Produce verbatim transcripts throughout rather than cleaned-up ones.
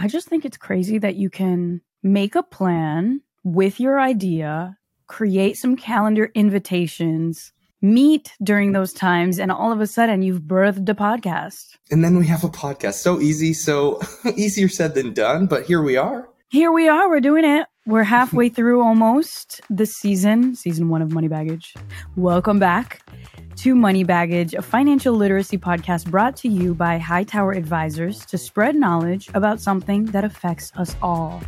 I just think it's crazy that you can make a plan with your idea, create some calendar invitations, meet during those times, and all of a sudden you've birthed a podcast. And then we have a podcast. So easy, so easier said than done, but here we are. Here we are. We're doing it. We're halfway through almost this season, season one of Money Baggage. Welcome back to Money Baggage, a financial literacy podcast brought to you by Hightower Advisors to spread knowledge about something that affects us all,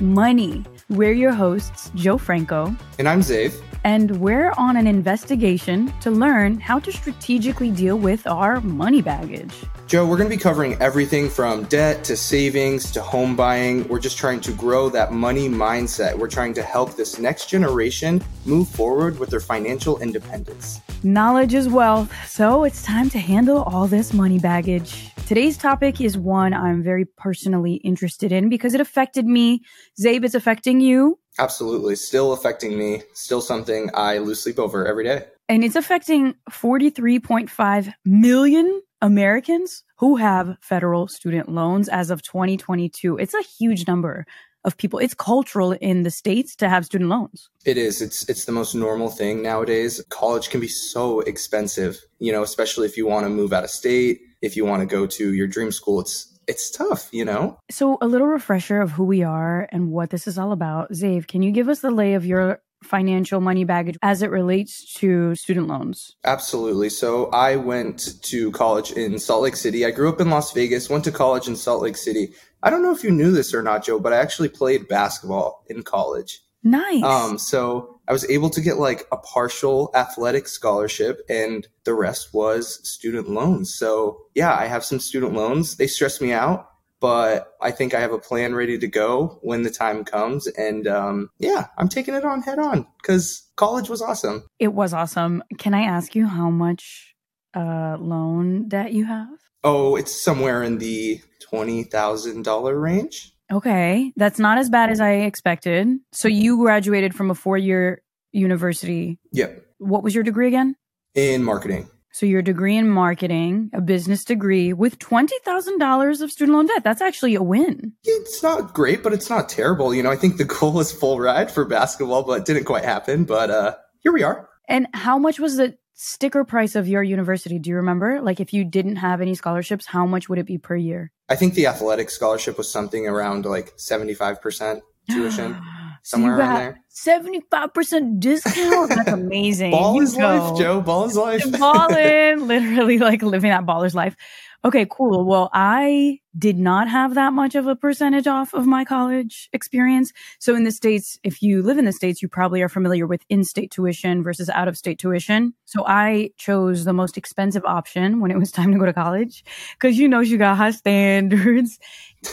money. We're your hosts, Jo Franco. And I'm Zave. And we're on an investigation to learn how to strategically deal with our money baggage. Jo, we're going to be covering everything from debt to savings to home buying. We're just trying to grow that money mindset. We're trying to help this next generation move forward with their financial independence. Knowledge is wealth, so it's time to handle all this money baggage. Today's topic is one I'm very personally interested in because it affected me. Zabe, it's affecting you. Absolutely. Still affecting me. Still something I lose sleep over every day. And it's affecting forty-three point five million Americans who have federal student loans as of twenty twenty-two. It's a huge number of people. It's cultural in the States to have student loans. It is. It's it's the most normal thing nowadays. College can be so expensive, you know, especially if you want to move out of state. If you want to go to your dream school, it's it's tough, you know? So a little refresher of who we are and what this is all about. Zave, can you give us the lay of your financial money baggage as it relates to student loans? Absolutely. So I went to college in Salt Lake City. I grew up in Las Vegas, went to college in Salt Lake City. I don't know if you knew this or not, Joe, but I actually played basketball in college. Nice. Um, so I was able to get like a partial athletic scholarship and the rest was student loans. So yeah, I have some student loans. They stress me out, but I think I have a plan ready to go when the time comes. And um, yeah, I'm taking it on head on because college was awesome. It was awesome. Can I ask you how much uh, loan debt you have? Oh, it's somewhere in the twenty thousand dollars range. Okay. That's not as bad as I expected. So you graduated from a four-year university. Yep. What was your degree again? In marketing. So your degree in marketing, a business degree with twenty thousand dollars of student loan debt. That's actually a win. It's not great, but it's not terrible. You know, I think the goal was full ride for basketball, but it didn't quite happen. But uh, here we are. And how much was the sticker price of your university? Do you remember? Like if you didn't have any scholarships, how much would it be per year? I think the athletic scholarship was something around like seventy-five percent tuition, somewhere so around there. seventy-five percent discount? That's amazing. Ball you is go. life, Joe. Ball is life. Ballin', literally like living that baller's life. Okay, cool. Well, I did not have that much of a percentage off of my college experience. So in the States, if you live in the States, you probably are familiar with in-state tuition versus out-of-state tuition. So I chose the most expensive option when it was time to go to college because you know she got high standards.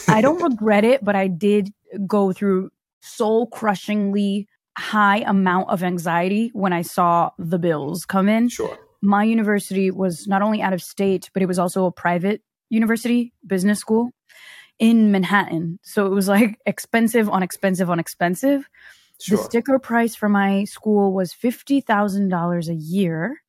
I don't regret it, but I did go through soul-crushingly high amount of anxiety when I saw the bills come in. Sure. My university was not only out of state, but it was also a private university, business school in Manhattan. So it was like expensive on expensive on expensive. Sure. The sticker price for my school was fifty thousand dollars a year.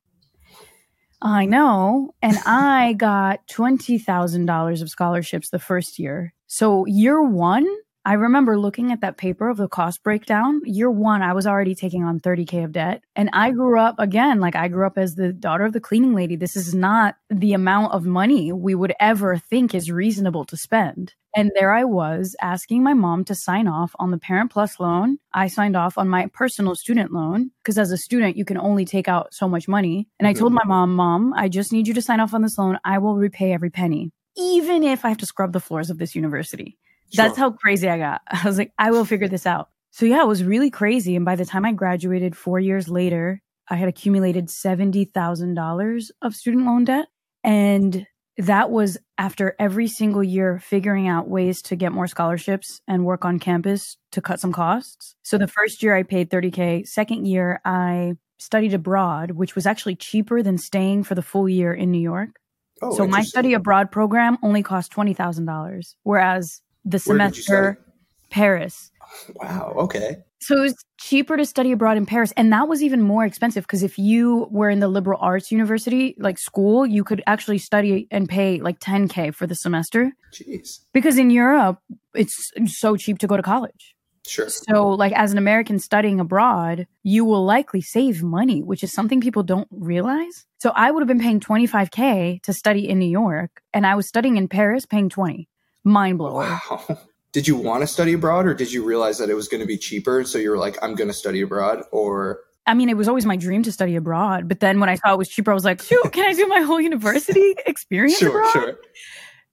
I know. And I got twenty thousand dollars of scholarships the first year. So year one, I remember looking at that paper of the cost breakdown. Year one, I was already taking on thirty K of debt. And I grew up again, like I grew up as the daughter of the cleaning lady. This is not the amount of money we would ever think is reasonable to spend. And there I was asking my mom to sign off on the Parent Plus loan. I signed off on my personal student loan because as a student, you can only take out so much money. And I told my mom, Mom, I just need you to sign off on this loan. I will repay every penny, even if I have to scrub the floors of this university. Sure. That's how crazy I got. I was like, I will figure this out. So yeah, it was really crazy. And by the time I graduated four years later, I had accumulated seventy thousand dollars of student loan debt. And that was after every single year figuring out ways to get more scholarships and work on campus to cut some costs. So the first year I paid thirty K. Second year, I studied abroad, which was actually cheaper than staying for the full year in New York. Oh, so my study abroad program only cost twenty thousand dollars, whereas the semester Paris. Wow. Okay. So it was cheaper to study abroad in Paris. And that was even more expensive because if you were in the liberal arts university, like school, you could actually study and pay like ten K for the semester. Jeez. Because in Europe, it's so cheap to go to college. Sure. So like as an American studying abroad, you will likely save money, which is something people don't realize. So I would have been paying twenty-five K to study in New York. And I was studying in Paris paying twenty. Mind blower. Wow. Did you want to study abroad or did you realize that it was going to be cheaper? So you were like, I'm going to study abroad or... I mean, it was always my dream to study abroad. But then when I saw it was cheaper, I was like, shoot, can I do my whole university experience sure, abroad? Sure.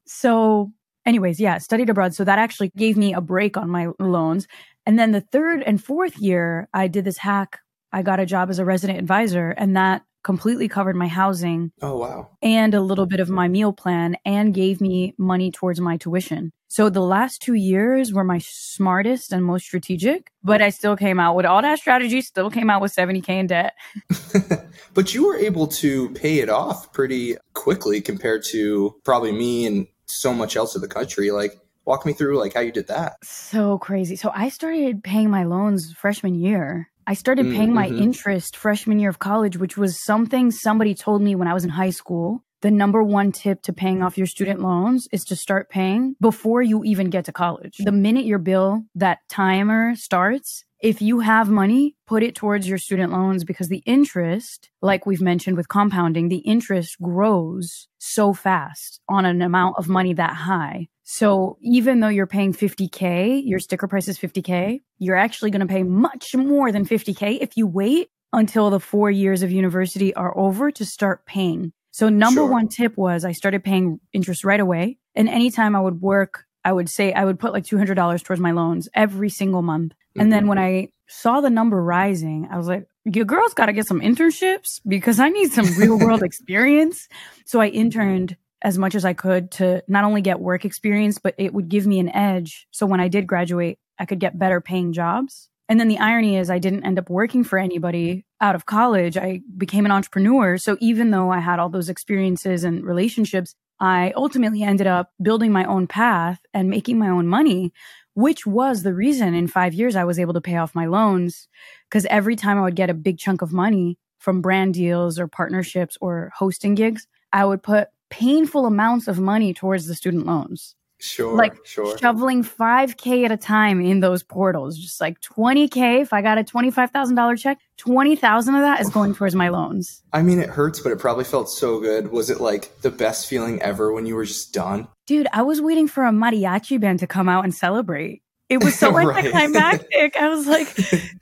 So anyways, yeah, studied abroad. So that actually gave me a break on my loans. And then the third and fourth year, I did this hack. I got a job as a resident advisor and that completely covered my housing. Oh, wow. And a little bit of my meal plan and gave me money towards my tuition. So the last two years were my smartest and most strategic, but I still came out with all that strategy, still came out with seventy K in debt. But you were able to pay it off pretty quickly compared to probably me and so much else of the country. Like, walk me through like how you did that. So crazy. So I started paying my loans freshman year. I started paying mm-hmm. my interest freshman year of college, which was something somebody told me when I was in high school. The number one tip to paying off your student loans is to start paying before you even get to college. The minute your bill, that timer starts, if you have money, put it towards your student loans because the interest, like we've mentioned with compounding, the interest grows so fast on an amount of money that high. So even though you're paying fifty K, your sticker price is fifty K, you're actually going to pay much more than fifty K if you wait until the four years of university are over to start paying. So number sure. one tip was I started paying interest right away. And anytime I would work, I would say I would put like two hundred dollars towards my loans every single month. Mm-hmm. And then when I saw the number rising, I was like, your girl's got to get some internships because I need some real world experience. So I interned as much as I could to not only get work experience, but it would give me an edge. So when I did graduate, I could get better paying jobs. And then the irony is I didn't end up working for anybody out of college. I became an entrepreneur. So even though I had all those experiences and relationships, I ultimately ended up building my own path and making my own money, which was the reason in five years I was able to pay off my loans. Because every time I would get a big chunk of money from brand deals or partnerships or hosting gigs, I would put painful amounts of money towards the student loans. Sure. Like sure. shoveling five K at a time in those portals, just like twenty K. If I got a twenty-five thousand dollars check, twenty thousand of that is going towards my loans. I mean, it hurts, but it probably felt so good. Was it like the best feeling ever when you were just done? Dude, I was waiting for a mariachi band to come out and celebrate. It was so right. anticlimactic. I was like,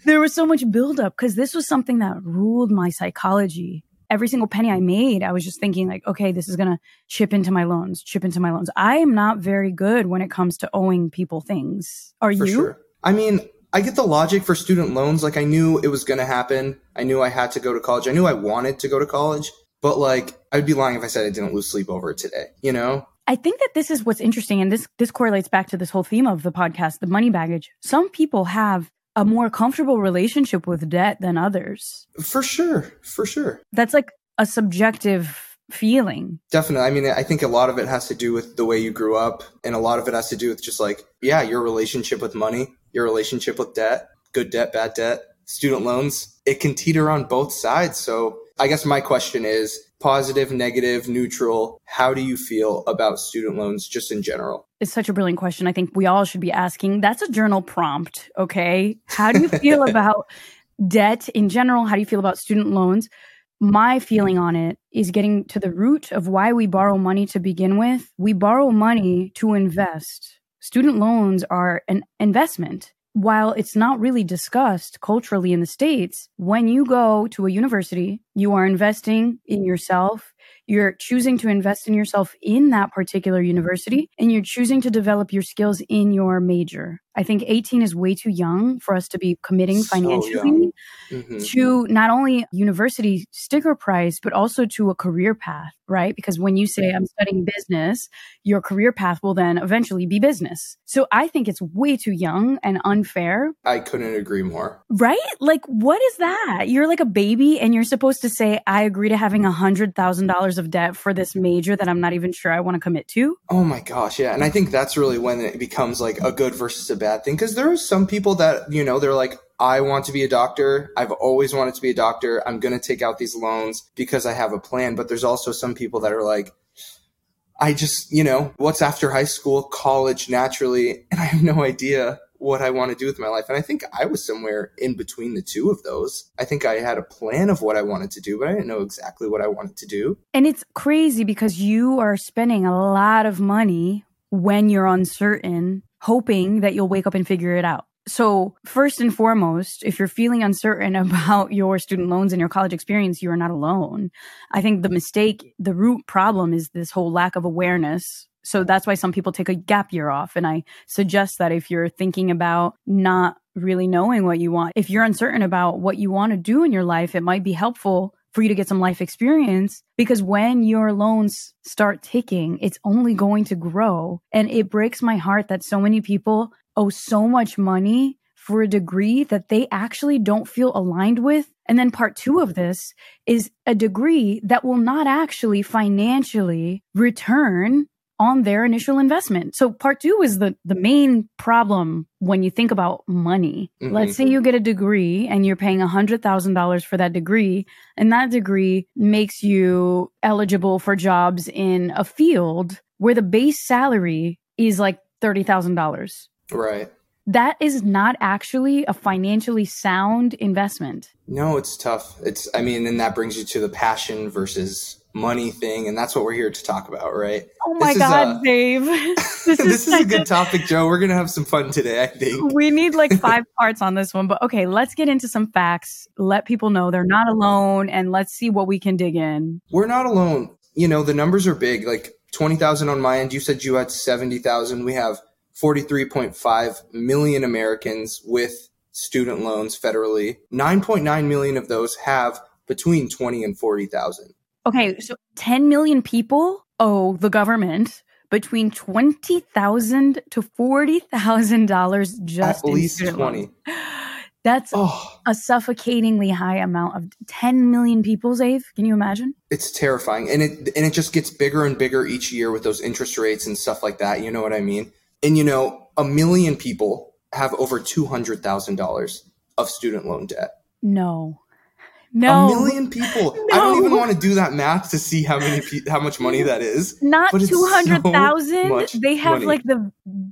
there was so much buildup because this was something that ruled my psychology. Every single penny I made, I was just thinking like, okay, this is going to chip into my loans, chip into my loans. I am not very good when it comes to owing people things. Are you? For sure. I mean, I get the logic for student loans. Like I knew it was going to happen. I knew I had to go to college. I knew I wanted to go to college, but like I'd be lying if I said I didn't lose sleep over it today, you know? I think that this is what's interesting. And this, this correlates back to this whole theme of the podcast, the money baggage. Some people have a more comfortable relationship with debt than others. For sure. For sure. That's like a subjective feeling. Definitely. I mean, I think a lot of it has to do with the way you grew up. And a lot of it has to do with just like, yeah, your relationship with money, your relationship with debt, good debt, bad debt, student loans. It can teeter on both sides. So I guess my question is positive, negative, neutral. How do you feel about student loans just in general? It's such a brilliant question. I think we all should be asking. That's a journal prompt, okay? How do you feel about debt in general? How do you feel about student loans? My feeling on it is getting to the root of why we borrow money to begin with. We borrow money to invest. Student loans are an investment. While it's not really discussed culturally in the States, when you go to a university, you are investing in yourself. You're choosing to invest in yourself in that particular university, and you're choosing to develop your skills in your major. I think eighteen is way too young for us to be committing so financially mm-hmm. to not only university sticker price, but also to a career path, right? Because when you say, I'm studying business, your career path will then eventually be business. So I think it's way too young and unfair. I couldn't agree more. Right? Like, what is that? You're like a baby and you're supposed to say, I agree to having one hundred thousand dollars dollars of debt for this major that I'm not even sure I want to commit to. Oh my gosh. Yeah. And I think that's really when it becomes like a good versus a bad thing. Cause there are some people that, you know, they're like, I want to be a doctor. I've always wanted to be a doctor. I'm going to take out these loans because I have a plan. But there's also some people that are like, I just, you know, what's after high school, college naturally, and I have no idea what I want to do with my life. And I think I was somewhere in between the two of those. I think I had a plan of what I wanted to do, but I didn't know exactly what I wanted to do. And it's crazy because you are spending a lot of money when you're uncertain, hoping that you'll wake up and figure it out. So first and foremost, if you're feeling uncertain about your student loans and your college experience, you are not alone. I think the mistake, the root problem is this whole lack of awareness. So that's why some people take a gap year off. And I suggest that if you're thinking about not really knowing what you want, if you're uncertain about what you want to do in your life, it might be helpful for you to get some life experience, because when your loans start ticking, it's only going to grow. And it breaks my heart that so many people owe so much money for a degree that they actually don't feel aligned with. And then part two of this is a degree that will not actually financially return on their initial investment. So part two is the, the main problem when you think about money. Mm-hmm. Let's say you get a degree and you're paying one hundred thousand dollars for that degree, and that degree makes you eligible for jobs in a field where the base salary is like thirty thousand dollars. Right. That is not actually a financially sound investment. No, it's tough. It's, I mean, and that brings you to the passion versus money thing. And that's what we're here to talk about, right? Oh my this God, is a, Dave. This, is, this is a good topic, Joe. We're going to have some fun today, I think. We need like five parts on this one. But okay, let's get into some facts. Let people know they're not alone, and let's see what we can dig in. We're not alone. You know, the numbers are big, like twenty thousand on my end. You said you had seventy thousand. We have forty-three point five million Americans with student loans federally. nine point nine million of those have between twenty and forty thousand. Okay, so ten million people owe the government between twenty thousand to forty thousand dollars just at least in student loans. That's oh. a suffocatingly high amount of ten million people, Dave. Can you imagine? It's terrifying. And it and it just gets bigger and bigger each year with those interest rates and stuff like that. You know what I mean? And, you know, a million people have over two hundred thousand dollars of student loan debt. No, no. A million people. No. I don't even want to do that math to see how many, pe- how much money that is. Not two hundred thousand. So they have money. Like the,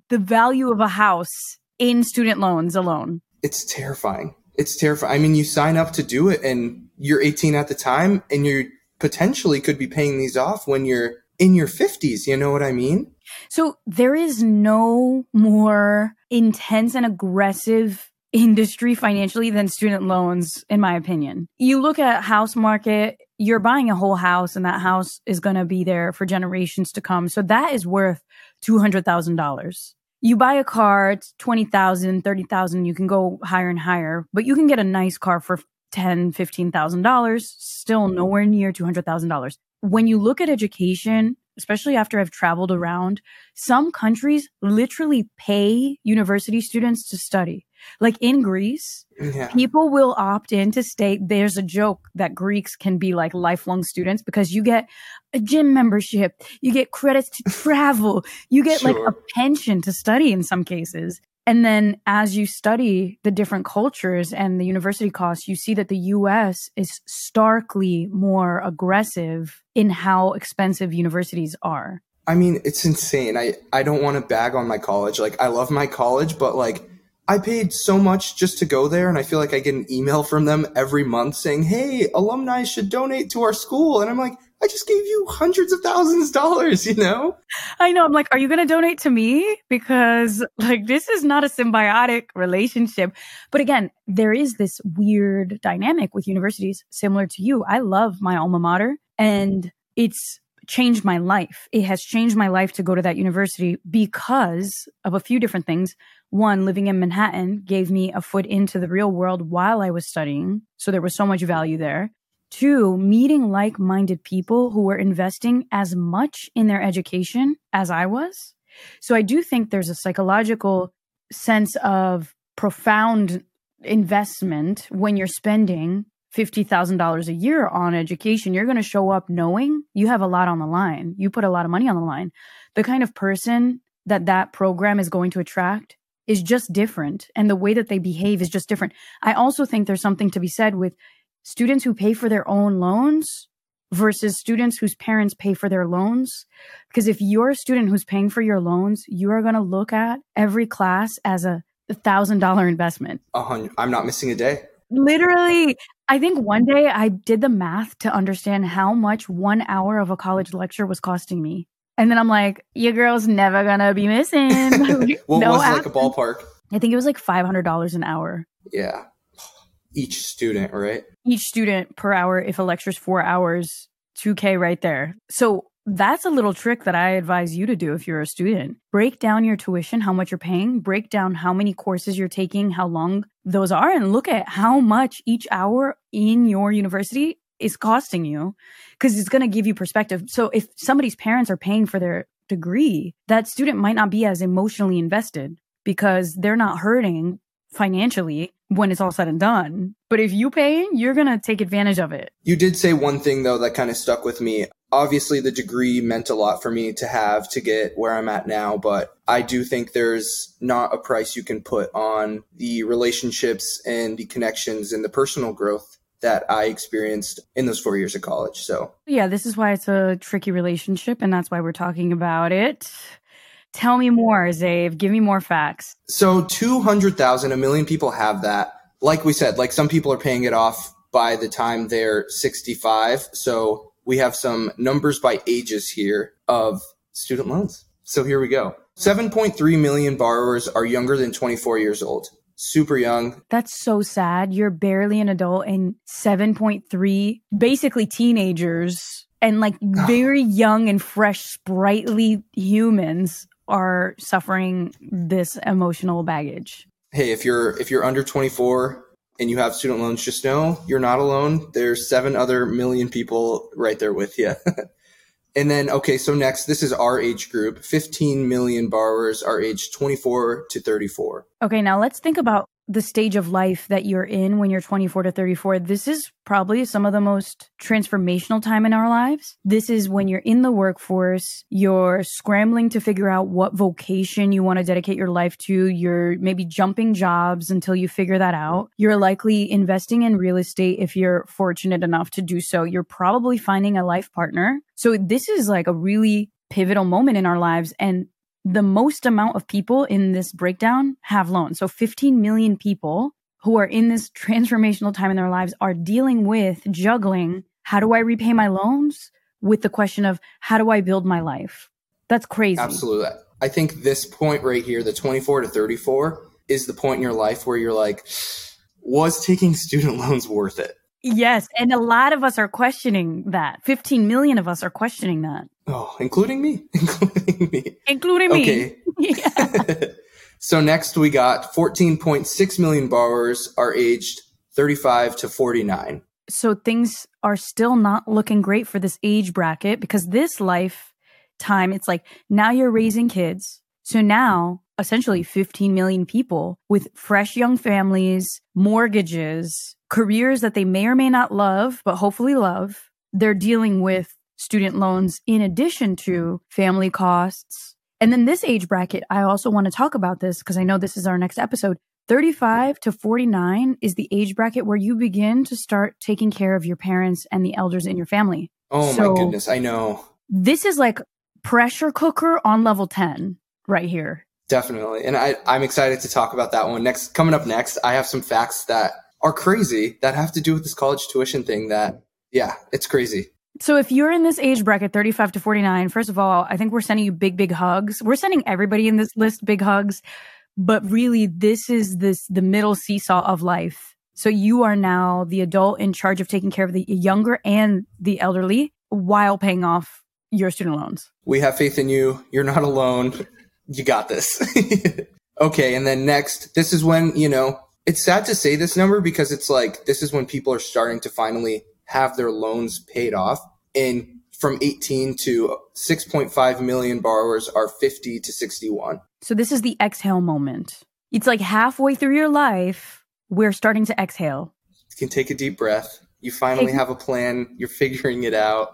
the value of a house in student loans alone. It's terrifying. It's terrifying. I mean, you sign up to do it and you're eighteen at the time, and you potentially could be paying these off when you're in your fifties. You know what I mean? So there is no more intense and aggressive industry financially than student loans, in my opinion. You look at house market, you're buying a whole house, and that house is going to be there for generations to come. So that is worth two hundred thousand dollars. You buy a car, it's twenty thousand dollars, thirty thousand dollars. You can go higher and higher, but you can get a nice car for ten thousand dollars, fifteen thousand dollars, still nowhere near two hundred thousand dollars. When you look at education, especially after I've traveled around, some countries literally pay university students to study. Like in Greece, yeah. people will opt in to stay. There's a joke that Greeks can be like lifelong students because you get a gym membership, you get credits to travel, you get sure. like a pension to study in some cases. And then as you study the different cultures and the university costs, you see that the U S is starkly more aggressive in how expensive universities are. I mean, it's insane. I, I don't want to bag on my college. Like, I love my college, but like, I paid so much just to go there. And I feel like I get an email from them every month saying, hey, alumni should donate to our school. And I'm like, I just gave you hundreds of thousands of dollars, you know? I know. I'm like, are you going to donate to me? Because like, this is not a symbiotic relationship. But again, there is this weird dynamic with universities similar to you. I love my alma mater, and it's changed my life. It has changed my life to go to that university because of a few different things. One, living in Manhattan gave me a foot into the real world while I was studying. So there was so much value there. Two, meeting like-minded people who were investing as much in their education as I was. So I do think there's a psychological sense of profound investment when you're spending fifty thousand dollars a year on education, you're going to show up knowing you have a lot on the line. You put a lot of money on the line. The kind of person that that program is going to attract is just different. And the way that they behave is just different. I also think there's something to be said with students who pay for their own loans versus students whose parents pay for their loans. Because if you're a student who's paying for your loans, you are going to look at every class as a one thousand dollars investment. Uh, I'm not missing a day. Literally, I think one day I did the math to understand how much one hour of a college lecture was costing me. And then I'm like, your girl's never going to be missing. What no was it like a ballpark? I think it was like five hundred dollars an hour. Yeah. Each student, right? Each student per hour. If a lecture's four hours, two K right there. So that's a little trick that I advise you to do if you're a student. Break down your tuition, how much you're paying, break down how many courses you're taking, how long those are, and look at how much each hour in your university is costing you, because it's going to give you perspective. So if somebody's parents are paying for their degree, that student might not be as emotionally invested because they're not hurting financially when it's all said and done. But if you pay, you're going to take advantage of it. You did say one thing, though, that kind of stuck with me. Obviously, the degree meant a lot for me to have to get where I'm at now, but I do think there's not a price you can put on the relationships and the connections and the personal growth that I experienced in those four years of college. So, yeah, this is why it's a tricky relationship, and that's why we're talking about it. Tell me more, Zave. Give me more facts. So two hundred thousand, a million people have that. Like we said, like some people are paying it off by the time they're sixty-five. So we have some numbers by ages here of student loans. So here we go. seven point three million borrowers are younger than twenty-four years old. Super young. That's so sad. You're barely an adult and seven point three, basically teenagers and like very young and fresh, sprightly humans are suffering this emotional baggage. Hey, if you're if you're under twenty-four and you have student loans, just know you're not alone. There's seven other million people right there with you. And then, okay, so next, this is our age group. fifteen million borrowers are aged twenty-four to thirty-four. Okay, now let's think about the stage of life that you're in when you're twenty-four to thirty-four. This is probably some of the most transformational time in our lives. This is when you're in the workforce, you're scrambling to figure out what vocation you want to dedicate your life to. You're maybe jumping jobs until you figure that out. You're likely investing in real estate if you're fortunate enough to do so. You're probably finding a life partner. So this is like a really pivotal moment in our lives. And the most amount of people in this breakdown have loans. So fifteen million people who are in this transformational time in their lives are dealing with juggling, how do I repay my loans, with the question of how do I build my life? That's crazy. Absolutely. I think this point right here, the twenty-four to thirty-four, is the point in your life where you're like, was taking student loans worth it? Yes. And a lot of us are questioning that. fifteen million of us are questioning that. Oh, including me, including me, including me. Okay. Yeah. So next we got fourteen point six million borrowers are aged thirty-five to forty-nine. So things are still not looking great for this age bracket because this lifetime, it's like now you're raising kids. So now essentially fifteen million people with fresh young families, mortgages, careers that they may or may not love, but hopefully love, they're dealing with student loans in addition to family costs. And then this age bracket, I also want to talk about this because I know this is our next episode. thirty-five to forty-nine is the age bracket where you begin to start taking care of your parents and the elders in your family. Oh so my goodness, I know. This is like pressure cooker on level ten right here. Definitely. And I, I'm excited to talk about that one next. Coming up next, I have some facts that are crazy that have to do with this college tuition thing that, yeah, it's crazy. So if you're in this age bracket, thirty-five to forty-nine, first of all, I think we're sending you big, big hugs. We're sending everybody in this list big hugs. But really, this is this the middle seesaw of life. So you are now the adult in charge of taking care of the younger and the elderly while paying off your student loans. We have faith in you. You're not alone. You got this. Okay. And then next, this is when, you know, it's sad to say this number because it's like, this is when people are starting to finally have their loans paid off. And from eighteen to six point five million borrowers are fifty to sixty-one. So this is the exhale moment. It's like halfway through your life, we're starting to exhale. You can take a deep breath. You finally have a plan. You're figuring it out.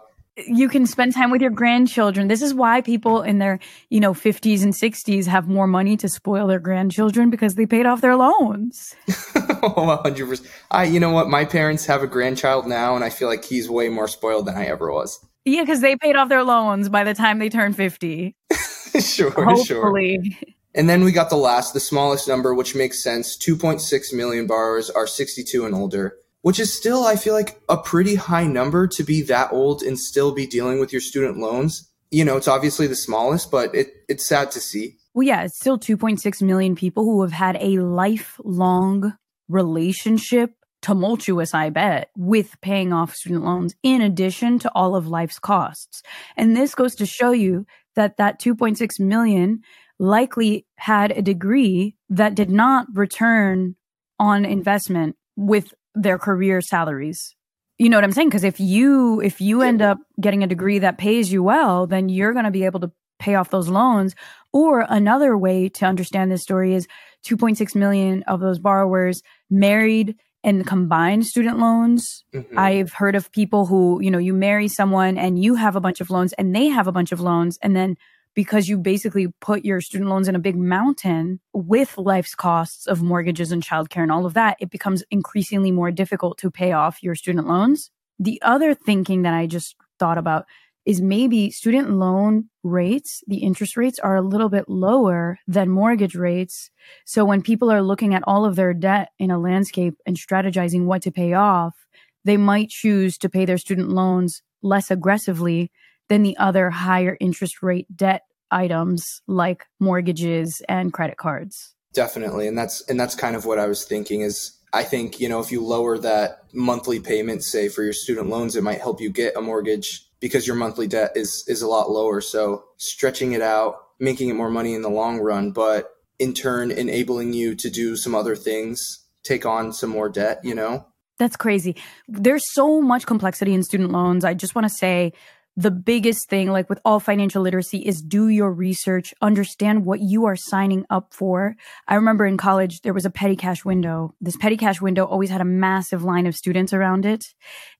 You can spend time with your grandchildren. This is why people in their, you know, fifties and sixties have more money to spoil their grandchildren, because they paid off their loans. Oh, one hundred percent. I, you know what? My parents have a grandchild now, and I feel like he's way more spoiled than I ever was. Yeah, because they paid off their loans by the time they turned fifty. Sure, hopefully. Sure. And then we got the last, the smallest number, which makes sense. two point six million borrowers are sixty-two and older, which is still, I feel like, a pretty high number to be that old and still be dealing with your student loans. You know, it's obviously the smallest, but it, it's sad to see. Well, yeah, it's still two point six million people who have had a lifelong relationship, tumultuous, I bet, with paying off student loans in addition to all of life's costs. And this goes to show you that that two point six million likely had a degree that did not return on investment with their career salaries. You know what I'm saying? Because if you if you end up getting a degree that pays you well, then you're going to be able to pay off those loans. Or another way to understand this story is two point six million of those borrowers married and combined student loans. Mm-hmm. I've heard of people who, you know, you marry someone and you have a bunch of loans and they have a bunch of loans. And then because you basically put your student loans in a big mountain with life's costs of mortgages and childcare and all of that, it becomes increasingly more difficult to pay off your student loans. The other thinking that I just thought about is maybe student loan rates, the interest rates are a little bit lower than mortgage rates. So when people are looking at all of their debt in a landscape and strategizing what to pay off, they might choose to pay their student loans less aggressively than the other higher interest rate debt items like mortgages and credit cards. Definitely. And that's and that's kind of what I was thinking is, I think, you know, if you lower that monthly payment, say for your student loans, it might help you get a mortgage because your monthly debt is is a lot lower. So stretching it out, making it more money in the long run, but in turn enabling you to do some other things, take on some more debt, you know? That's crazy. There's so much complexity in student loans. I just want to say, the biggest thing, like with all financial literacy, is do your research, understand what you are signing up for. I remember in college, there was a petty cash window. This petty cash window always had a massive line of students around it.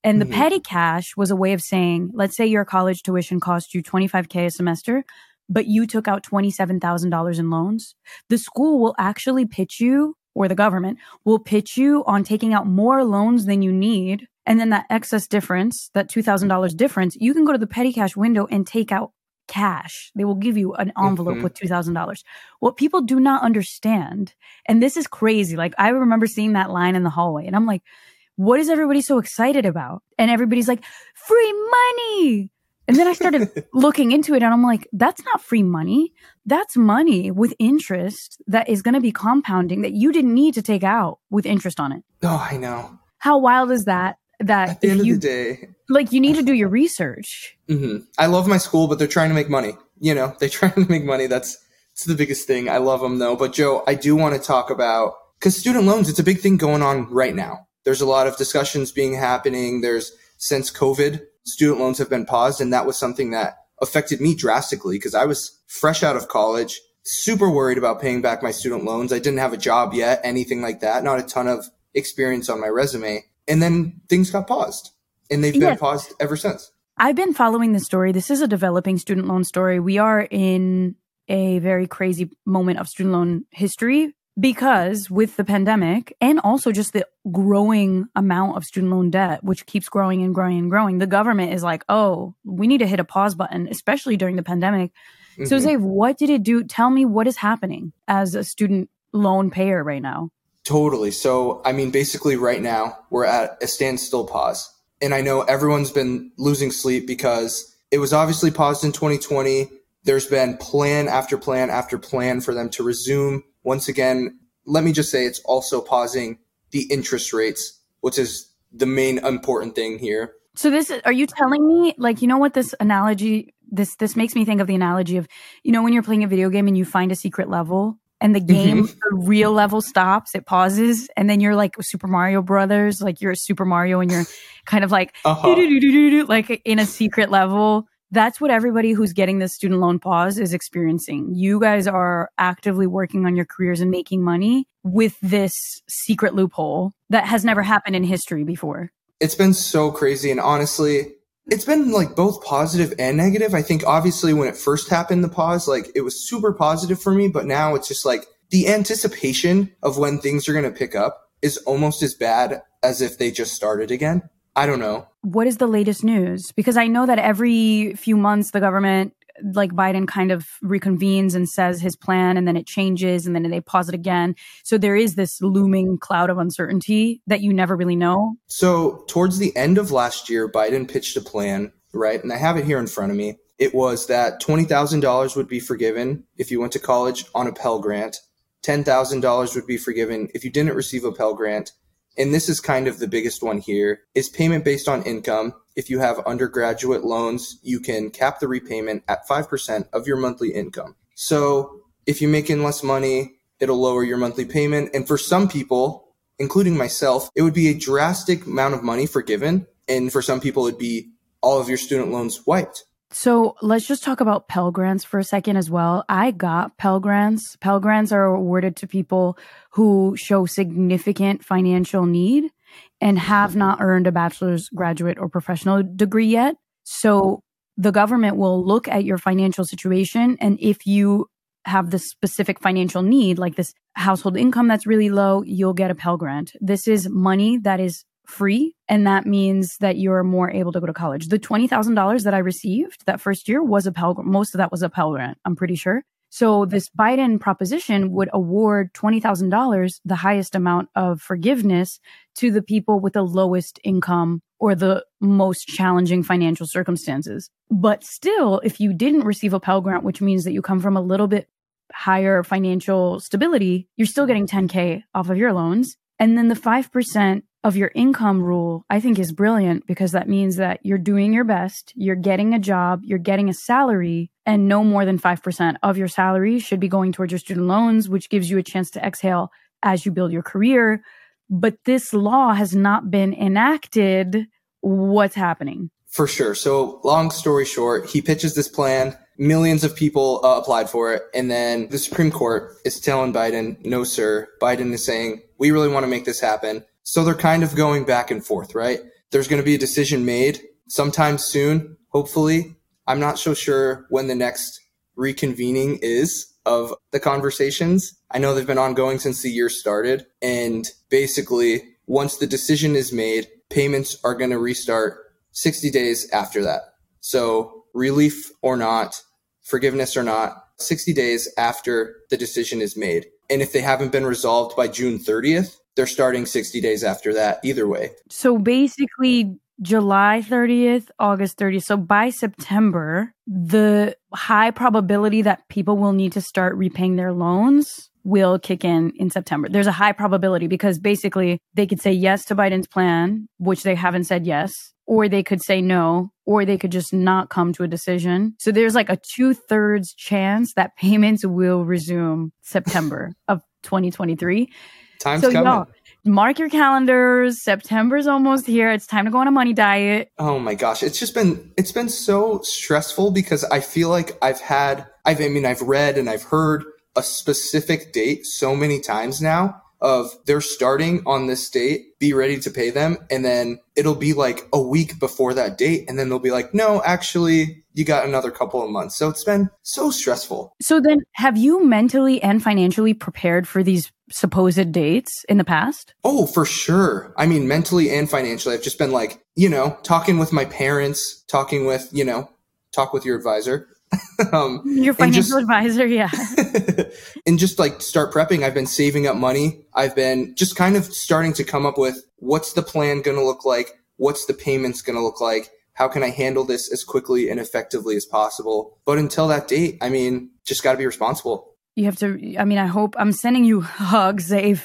And the mm-hmm. petty cash was a way of saying, let's say your college tuition cost you twenty-five thousand dollars a semester, but you took out twenty-seven thousand dollars in loans. The school will actually pitch you, or the government will pitch you on taking out more loans than you need. And then that excess difference, that two thousand dollars difference, you can go to the petty cash window and take out cash. They will give you an envelope mm-hmm. with two thousand dollars. What people do not understand, and this is crazy. Like, I remember seeing that line in the hallway and I'm like, what is everybody so excited about? And everybody's like, free money. And then I started looking into it and I'm like, that's not free money. That's money with interest that is going to be compounding that you didn't need to take out with interest on it. Oh, I know. How wild is that? That at the end you, of the day, like, you need to do your research. Mm-hmm. I love my school, but they're trying to make money. You know, they're trying to make money. That's, that's the biggest thing. I love them though. But Joe, I do want to talk about, because student loans, it's a big thing going on right now. There's a lot of discussions being happening. There's, since COVID, student loans have been paused. And that was something that affected me drastically because I was fresh out of college, super worried about paying back my student loans. I didn't have a job yet, anything like that. Not a ton of experience on my resume. And then things got paused, and they've been yes. paused ever since. I've been following this story. This is a developing student loan story. We are in a very crazy moment of student loan history because with the pandemic and also just the growing amount of student loan debt, which keeps growing and growing and growing, the government is like, oh, we need to hit a pause button, especially during the pandemic. Mm-hmm. So, Zave, what did it do? Tell me what is happening as a student loan payer right now. Totally. So, I mean, basically right now we're at a standstill pause. And I know everyone's been losing sleep because it was obviously paused in twenty twenty. There's been plan after plan after plan for them to resume. Once again, let me just say it's also pausing the interest rates, which is the main important thing here. So this is, are you telling me, like, you know what this analogy, this, this makes me think of the analogy of, you know, when you're playing a video game and you find a secret level? And the game, mm-hmm. the real level stops, it pauses. And then you're like Super Mario Brothers, like you're Super Mario and you're kind of like, uh-huh. like in a secret level. That's what everybody who's getting this student loan pause is experiencing. You guys are actively working on your careers and making money with this secret loophole that has never happened in history before. It's been so crazy. And honestly, it's been like both positive and negative. I think obviously when it first happened, the pause, like it was super positive for me, but now it's just like the anticipation of when things are going to pick up is almost as bad as if they just started again. I don't know. What is the latest news? Because I know that every few months the government, like Biden, kind of reconvenes and says his plan, and then it changes, and then they pause it again. So there is this looming cloud of uncertainty that you never really know. So towards the end of last year, Biden pitched a plan, right? And I have it here in front of me. It was that twenty thousand dollars would be forgiven if you went to college on a Pell Grant. ten thousand dollars would be forgiven if you didn't receive a Pell Grant. And this is kind of the biggest one here, is payment based on income. If you have undergraduate loans, you can cap the repayment at five percent of your monthly income. So if you're making less money, it'll lower your monthly payment. And for some people, including myself, it would be a drastic amount of money forgiven. And for some people, it'd be all of your student loans wiped. So let's just talk about Pell Grants for a second as well. I got Pell Grants. Pell Grants are awarded to people who show significant financial need and have not earned a bachelor's, graduate, or professional degree yet. So the government will look at your financial situation, and if you have this specific financial need, like this household income that's really low, you'll get a Pell Grant. This is money that is free. And that means that you're more able to go to college. The twenty thousand dollars that I received that first year was a Pell Grant. Most of that was a Pell Grant, I'm pretty sure. So this Biden proposition would award twenty thousand dollars, the highest amount of forgiveness, to the people with the lowest income or the most challenging financial circumstances. But still, if you didn't receive a Pell Grant, which means that you come from a little bit higher financial stability, you're still getting ten K off of your loans. And then the five percent of your income rule, I think, is brilliant, because that means that you're doing your best, you're getting a job, you're getting a salary, and no more than five percent of your salary should be going towards your student loans, which gives you a chance to exhale as you build your career. But this law has not been enacted. What's happening? For sure. So long story short, he pitches this plan. Millions of people uh, applied for it. And then the Supreme Court is telling Biden, no, sir. Biden is saying, we really want to make this happen. So they're kind of going back and forth, right? There's going to be a decision made sometime soon, hopefully. I'm not so sure when the next reconvening is of the conversations. I know they've been ongoing since the year started. And basically, once the decision is made, payments are going to restart sixty days after that. So relief or not, forgiveness or not, sixty days after the decision is made. And if they haven't been resolved by June thirtieth, they're starting sixty days after that either way. So basically July thirtieth, August thirtieth. So by September, the high probability that people will need to start repaying their loans will kick in in September. There's a high probability, because basically they could say yes to Biden's plan, which they haven't said yes, or they could say no, or they could just not come to a decision. So there's like a two-thirds chance that payments will resume September of twenty twenty-three. Time's so, coming. Y'all, mark your calendars. September's almost here. It's time to go on a money diet. Oh my gosh. It's just been, it's been so stressful, because I feel like I've had, I've, I mean, I've read and I've heard a specific date so many times now of they're starting on this date, be ready to pay them. And then it'll be like a week before that date. And then they'll be like, no, actually, you got another couple of months. So it's been so stressful. So then have you mentally and financially prepared for these supposed dates in the past? Oh, for sure. I mean, mentally and financially, I've just been like, you know, talking with my parents, talking with, you know, talk with your advisor. um, Your financial just, advisor, yeah. And just like start prepping. I've been saving up money. I've been just kind of starting to come up with, what's the plan going to look like? What's the payments going to look like? How can I handle this as quickly and effectively as possible? But until that date, I mean, just got to be responsible. You have to, I mean, I hope, I'm sending you hugs, Zave.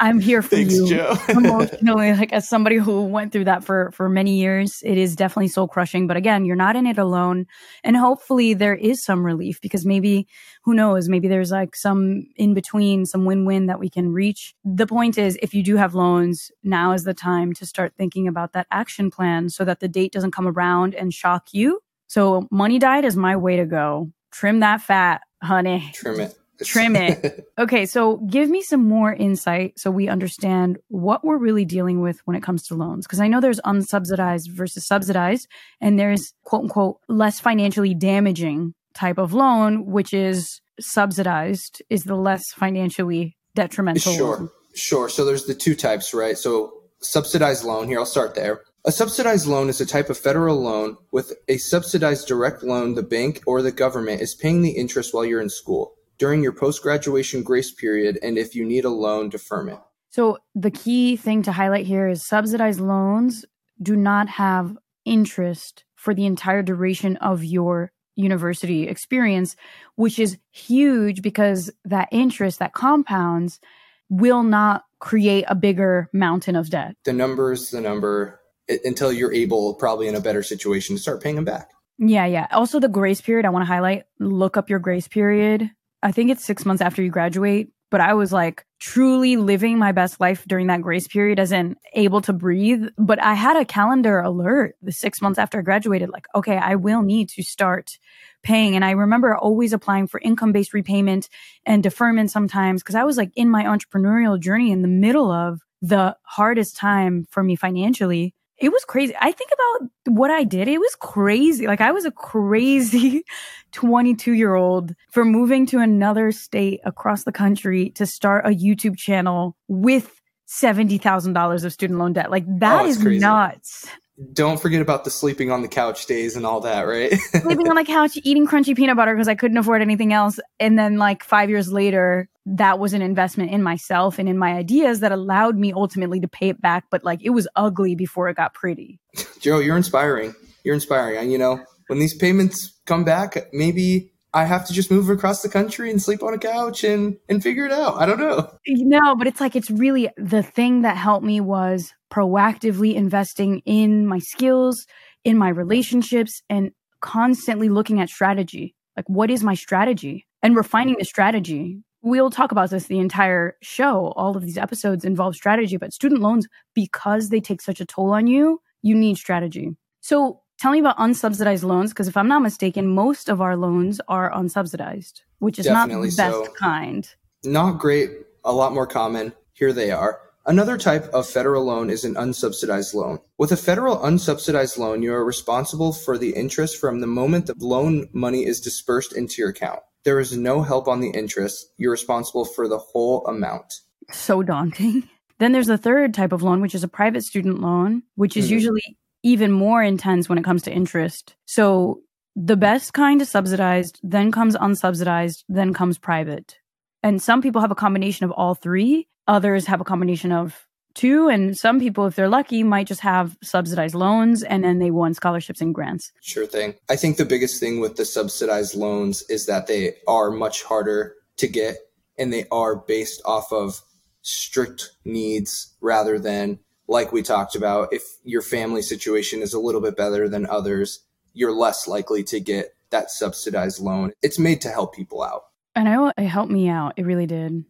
I'm here for Thanks, you Joe. Emotionally, like as somebody who went through that for, for many years, it is definitely soul crushing. But again, you're not in it alone. And hopefully there is some relief, because maybe, who knows, maybe there's like some in between, some win-win that we can reach. The point is, if you do have loans, now is the time to start thinking about that action plan so that the date doesn't come around and shock you. So money diet is my way to go. Trim that fat, honey. Trim it. Trim it. Okay, so give me some more insight so we understand what we're really dealing with when it comes to loans. Because I know there's unsubsidized versus subsidized, and there's quote unquote less financially damaging type of loan, which is subsidized, is the less financially detrimental. Sure, loan. Sure. So there's the two types, right? So subsidized loan here, I'll start there. A subsidized loan is a type of federal loan with a subsidized direct loan the bank or the government is paying the interest while you're in school, during your post-graduation grace period, and if you need a loan, deferment. So the key thing to highlight here is subsidized loans do not have interest for the entire duration of your university experience, which is huge because that interest, that compounds, will not create a bigger mountain of debt. The number's the number until you're able, probably in a better situation, to start paying them back. Yeah, yeah. Also, the grace period, I want to highlight, look up your grace period. I think it's six months after you graduate, but I was like truly living my best life during that grace period, as in able to breathe. But I had a calendar alert the six months after I graduated, like, okay, I will need to start paying. And I remember always applying for income-based repayment and deferment sometimes, because I was like in my entrepreneurial journey in the middle of the hardest time for me financially. It was crazy. I think about what I did. It was crazy. Like, I was a crazy twenty-two-year-old for moving to another state across the country to start a YouTube channel with seventy thousand dollars of student loan debt. Like, that oh, is crazy. Nuts. Don't forget about the sleeping on the couch days and all that, right? Sleeping on the couch, eating crunchy peanut butter because I couldn't afford anything else. And then like five years later, that was an investment in myself and in my ideas that allowed me ultimately to pay it back. But like, it was ugly before it got pretty. Jo, you're inspiring. You're inspiring. And you know, when these payments come back, maybe I have to just move across the country and sleep on a couch and, and figure it out. I don't know. No, but it's like, it's really the thing that helped me was proactively investing in my skills, in my relationships, and constantly looking at strategy. Like, what is my strategy? And refining the strategy. We'll talk about this the entire show. All of these episodes involve strategy, but student loans, because they take such a toll on you, you need strategy. So tell me about unsubsidized loans, because if I'm not mistaken, most of our loans are unsubsidized, which is Definitely not the best so. kind. Not great. A lot more common. Here they are. Another type of federal loan is an unsubsidized loan. With a federal unsubsidized loan, you are responsible for the interest from the moment the loan money is dispersed into your account. There is no help on the interest. You're responsible for the whole amount. So daunting. Then there's the third type of loan, which is a private student loan, which is mm-hmm. usually even more intense when it comes to interest. So the best kind is subsidized, then comes unsubsidized, then comes private. And some people have a combination of all three. Others have a combination of two. And some people, if they're lucky, might just have subsidized loans and then they won scholarships and grants. Sure thing. I think the biggest thing with the subsidized loans is that they are much harder to get and they are based off of strict needs rather than, like we talked about, if your family situation is a little bit better than others, you're less likely to get that subsidized loan. It's made to help people out. And I, it helped me out. It really did.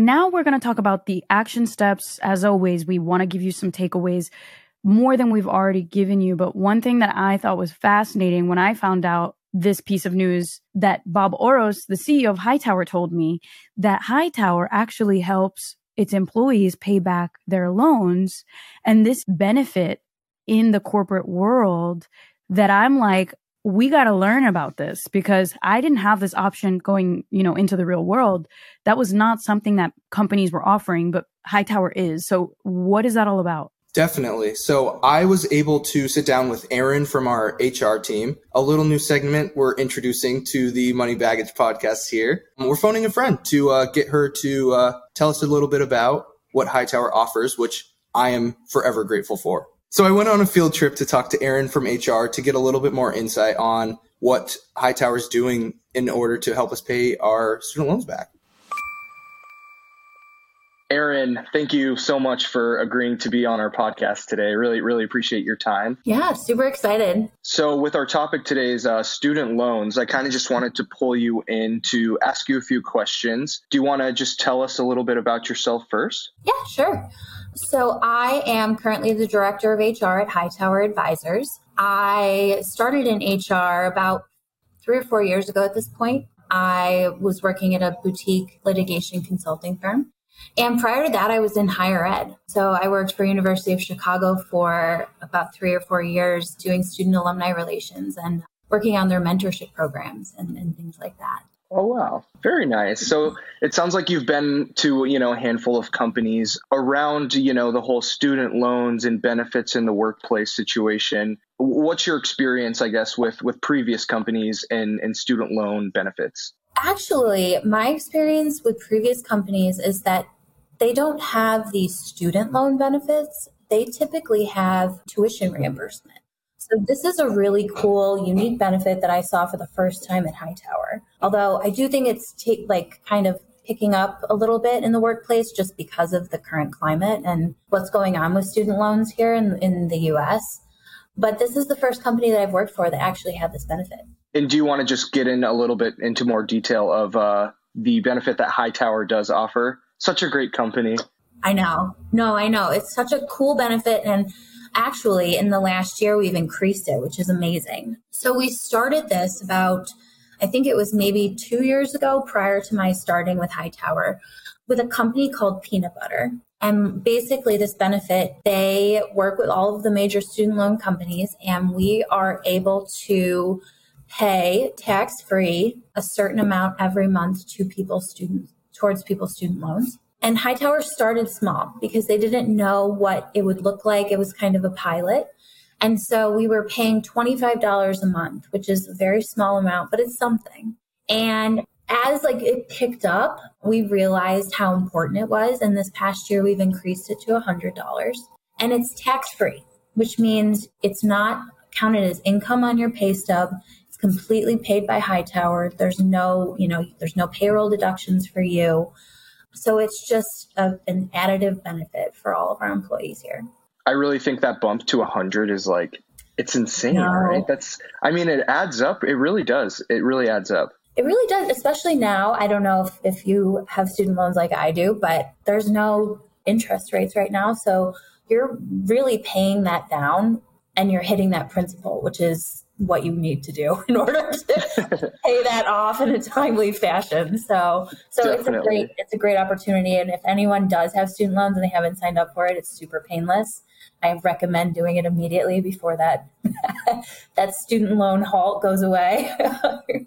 Now we're going to talk about the action steps. As always, we want to give you some takeaways, more than we've already given you. But one thing that I thought was fascinating when I found out this piece of news that Bob Oros, the C E O of Hightower, told me that Hightower actually helps its employees pay back their loans. And this benefit in the corporate world that I'm like, we got to learn about this because I didn't have this option going, you know, into the real world. That was not something that companies were offering, but Hightower is. So what is that all about? Definitely. So I was able to sit down with Erin from our H R team, a little new segment we're introducing to the Money Baggage podcast here. We're phoning a friend to uh, get her to uh, tell us a little bit about what Hightower offers, which I am forever grateful for. So I went on a field trip to talk to Erin from H R to get a little bit more insight on what Hightower is doing in order to help us pay our student loans back. Erin, thank you so much for agreeing to be on our podcast today. Really, really appreciate your time. Yeah, super excited. So with our topic today is uh, student loans, I kind of just wanted to pull you in to ask you a few questions. Do you want to just tell us a little bit about yourself first? Yeah, sure. So I am currently the director of H R at Hightower Advisors. I started in H R about three or four years ago at this point. I was working at a boutique litigation consulting firm. And prior to that, I was in higher ed. So I worked for University of Chicago for about three or four years doing student alumni relations and working on their mentorship programs and, and things like that. Oh, wow. Very nice. So it sounds like you've been to, you know, a handful of companies around, you know, the whole student loans and benefits in the workplace situation. What's your experience, I guess, with, with previous companies and, and student loan benefits? Actually, my experience with previous companies is that they don't have these student loan benefits. They typically have tuition reimbursement. So this is a really cool, unique benefit that I saw for the first time at Hightower. Although I do think it's t- like kind of picking up a little bit in the workplace just because of the current climate and what's going on with student loans here in, in the U S. But this is the first company that I've worked for that actually had this benefit. And do you want to just get in a little bit into more detail of uh, the benefit that Hightower does offer? Such a great company. I know. No, I know. It's such a cool benefit. And actually, in the last year, we've increased it, which is amazing. So we started this about, I think it was maybe two years ago prior to my starting with Hightower, with a company called Peanut Butter. And basically this benefit, they work with all of the major student loan companies, and we are able to pay tax-free a certain amount every month to people's students, towards people's student loans. And Hightower started small because they didn't know what it would look like. It was kind of a pilot. And so we were paying twenty-five dollars a month, which is a very small amount, but it's something. And as like it picked up, we realized how important it was. And this past year, we've increased it to one hundred dollars. And it's tax-free, which means it's not counted as income on your pay stub. It's completely paid by Hightower. There's no, you know, there's no payroll deductions for you. So it's just a, an additive benefit for all of our employees here. I really think that bump to one hundred is like, it's insane, no. right? That's, I mean, it adds up. It really does. It really adds up. It really does, especially now. I don't know if, if you have student loans like I do, but there's no interest rates right now. So you're really paying that down and you're hitting that principal, which is what you need to do in order to pay that off in a timely fashion. So, so Definitely. it's a great, it's a great opportunity. And if anyone does have student loans and they haven't signed up for it, it's super painless. I recommend doing it immediately before that, that student loan halt goes away.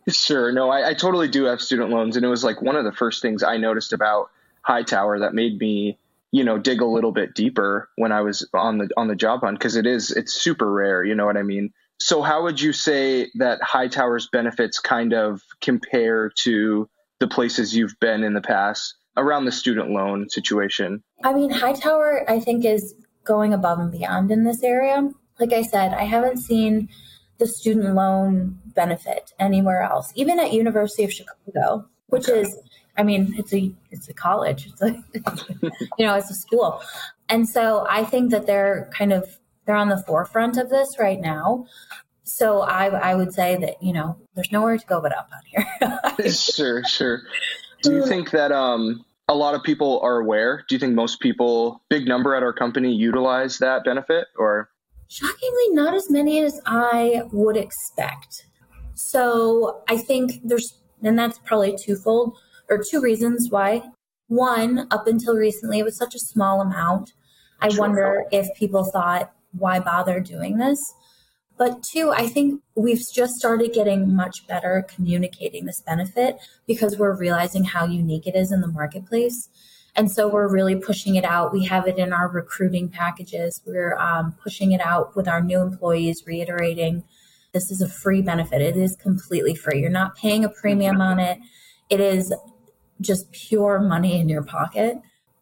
Sure. No, I, I totally do have student loans. And it was like one of the first things I noticed about Hightower that made me, you know, dig a little bit deeper when I was on the, on the job hunt, because it is, it's super rare. You know what I mean? So how would you say that Hightower's benefits kind of compare to the places you've been in the past around the student loan situation? I mean, Hightower, I think, is going above and beyond in this area. Like I said, I haven't seen the student loan benefit anywhere else, even at University of Chicago, which is, I mean, it's a it's a college, it's a, you know, it's a school. And so I think that they're kind of, they're on the forefront of this right now. So I, I would say that, you know, there's nowhere to go but up out here. Sure, sure. Do you think that um, a lot of people are aware? Do you think most people, big number at our company, utilize that benefit? Or shockingly, not as many as I would expect. So I think there's, and that's probably twofold or two reasons why. One, up until recently, it was such a small amount. I sure. wonder if people thought, why bother doing this? But two, I think we've just started getting much better communicating this benefit because we're realizing how unique it is in the marketplace. And so we're really pushing it out. We have it in our recruiting packages. We're um, pushing it out with our new employees, reiterating this is a free benefit. It is completely free. You're not paying a premium on it. It is just pure money in your pocket.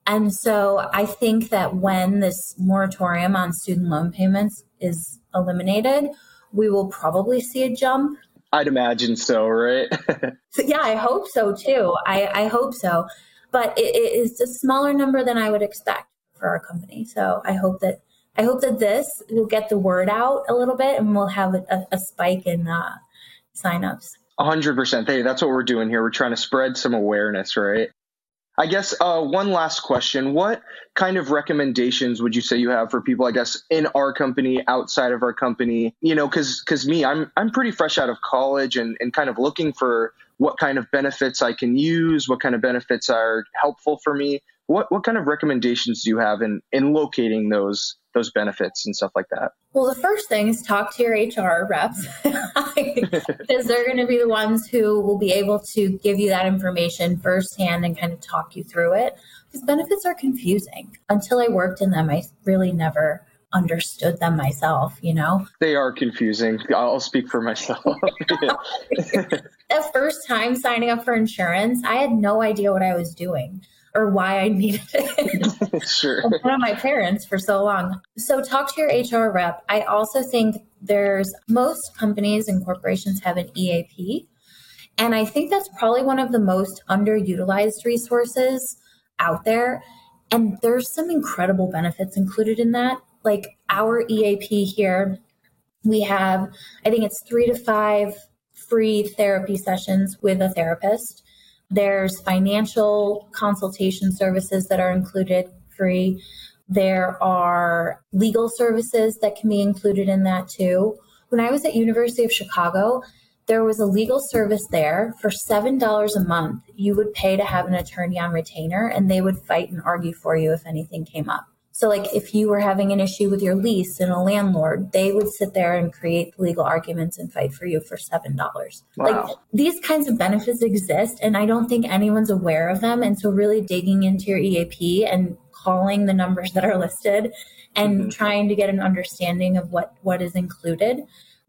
And so I think that when this moratorium on student loan payments is eliminated, we will probably see a jump. I'd imagine so, right? So, yeah, I hope so too. I, I hope so. But it, it's a smaller number than I would expect for our company. So I hope that I hope that this will get the word out a little bit and we'll have a, a spike in uh, signups. one hundred percent. Hey, that's what we're doing here. We're trying to spread some awareness, right? I guess uh, one last question. What kind of recommendations would you say you have for people, I guess, in our company, outside of our company? You know, because because me, I'm I'm pretty fresh out of college and, and kind of looking for what kind of benefits I can use, what kind of benefits are helpful for me. What what kind of recommendations do you have in, in locating those those benefits and stuff like that? Well, the first thing is talk to your H R reps because they're going to be the ones who will be able to give you that information firsthand and kind of talk you through it, because benefits are confusing. Until I worked in them, I really never understood them myself, you know? They are confusing. I'll speak for myself. The first time signing up for insurance, I had no idea what I was doing or why I needed it. Sure. I'm one of my parents for so long. So talk to your H R rep. I also think there's most companies and corporations have an E A P. And I think that's probably one of the most underutilized resources out there. And there's some incredible benefits included in that. Like our E A P here, we have, I think it's three to five free therapy sessions with a therapist. There's financial consultation services that are included free. There are legal services that can be included in that too. When I was at University of Chicago, there was a legal service there for seven dollars a month. You would pay to have an attorney on retainer and they would fight and argue for you if anything came up. So like if you were having an issue with your lease and a landlord, they would sit there and create legal arguments and fight for you for seven dollars. Wow. Like these kinds of benefits exist and I don't think anyone's aware of them. And so really digging into your E A P and calling the numbers that are listed and mm-hmm. trying to get an understanding of what, what is included.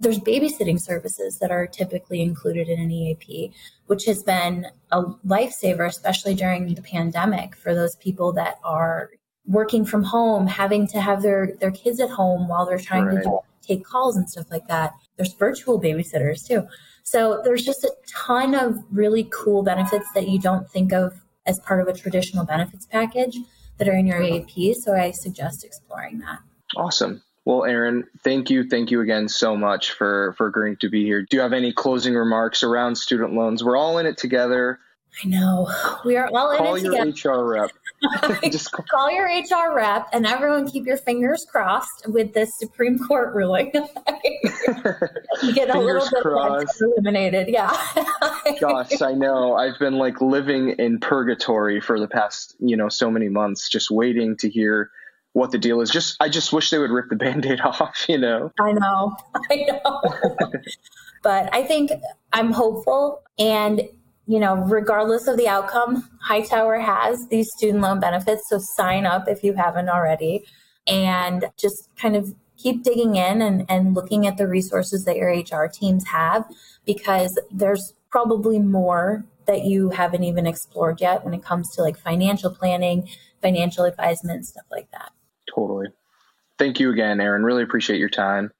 There's babysitting services that are typically included in an E A P, which has been a lifesaver, especially during the pandemic for those people that are working from home, having to have their, their kids at home while they're trying right. to take calls and stuff like that. There's virtual babysitters too. So there's just a ton of really cool benefits that you don't think of as part of a traditional benefits package that are in your E A P. So I suggest exploring that. Awesome. Well, Erin, thank you. Thank you again so much for, for agreeing to be here. Do you have any closing remarks around student loans? We're all in it together. I know. We are all in it together. Call your H R rep. Just call. call your H R rep, and everyone keep your fingers crossed with this Supreme Court ruling. You get a little bit like eliminated. Yeah. Gosh, I know. I've been like living in purgatory for the past, you know, so many months, just waiting to hear what the deal is. Just, I just wish they would rip the Band-Aid off, you know? I know. I know. But I think I'm hopeful, and you know, regardless of the outcome, Hightower has these student loan benefits. So sign up if you haven't already and just kind of keep digging in and, and looking at the resources that your H R teams have, because there's probably more that you haven't even explored yet when it comes to like financial planning, financial advisement, stuff like that. Totally. Thank you again, Erin. Really appreciate your time.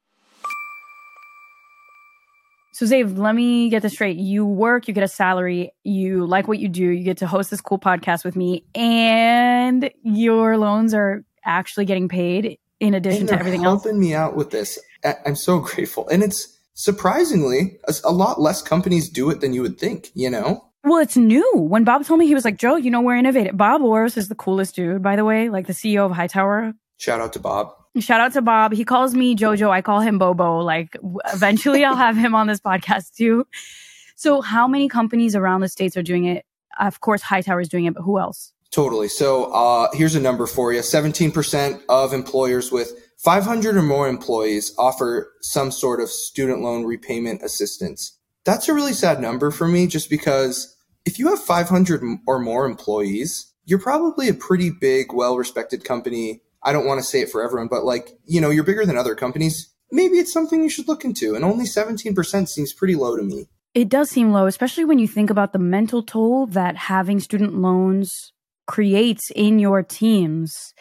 So Zave, let me get this straight. You work, you get a salary, you like what you do, you get to host this cool podcast with me, and your loans are actually getting paid in addition to everything else. Helping me out with this. I'm so grateful. And it's surprisingly, a lot less companies do it than you would think, you know? Well, it's new. When Bob told me, he was like, Joe, you know, we're innovative. Bob Oros is the coolest dude, by the way, like the C E O of Hightower. Shout out to Bob. Shout out to Bob. He calls me Jojo. I call him Bobo. Like eventually I'll have him on this podcast too. So how many companies around the States are doing it? Of course, Hightower is doing it, but who else? Totally. So uh, here's a number for you. seventeen percent of employers with five hundred or more employees offer some sort of student loan repayment assistance. That's a really sad number for me, just because if you have five hundred or more employees, you're probably a pretty big, well-respected company. I don't want to say it for everyone, but like, you know, you're bigger than other companies. Maybe it's something you should look into. And only seventeen percent seems pretty low to me. It does seem low, especially when you think about the mental toll that having student loans creates in your teams.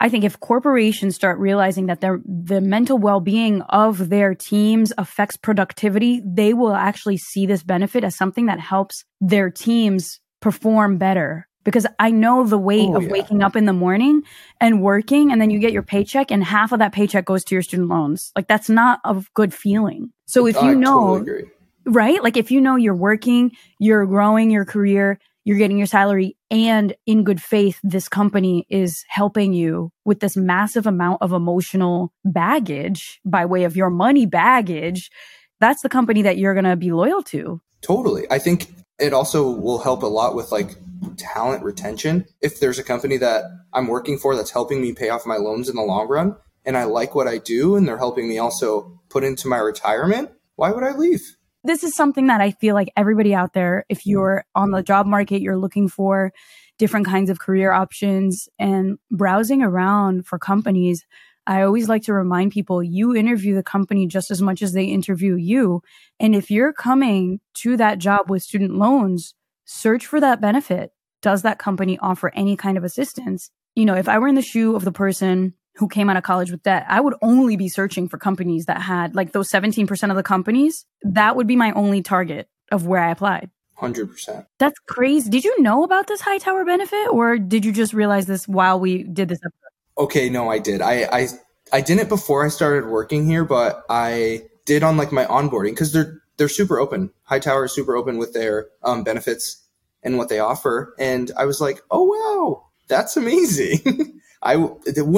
I think if corporations start realizing that their the mental well-being of their teams affects productivity, they will actually see this benefit as something that helps their teams perform better. Because I know the weight oh, of yeah. waking up in the morning and working, and then you get your paycheck and half of that paycheck goes to your student loans. Like that's not a good feeling. So if I you know, totally agree. Right? Like if you know you're working, you're growing your career, you're getting your salary, and in good faith, this company is helping you with this massive amount of emotional baggage by way of your money baggage. That's the company that you're going to be loyal to. Totally. I think it also will help a lot with like talent retention. If there's a company that I'm working for that's helping me pay off my loans in the long run, and I like what I do, and they're helping me also put into my retirement, why would I leave? This is something that I feel like everybody out there, if you're on the job market, you're looking for different kinds of career options and browsing around for companies, I always like to remind people, you interview the company just as much as they interview you. And if you're coming to that job with student loans, search for that benefit. Does that company offer any kind of assistance? You know, if I were in the shoe of the person who came out of college with debt, I would only be searching for companies that had like those seventeen percent of the companies. That would be my only target of where I applied. one hundred percent. That's crazy. Did you know about this Hightower benefit, or did you just realize this while we did this episode? Okay, no, I did. I, I, I didn't before I started working here, but I did on like my onboarding, because they're, they're super open. Hightower is super open with their um, benefits and what they offer. And I was like, oh, wow, that's amazing. I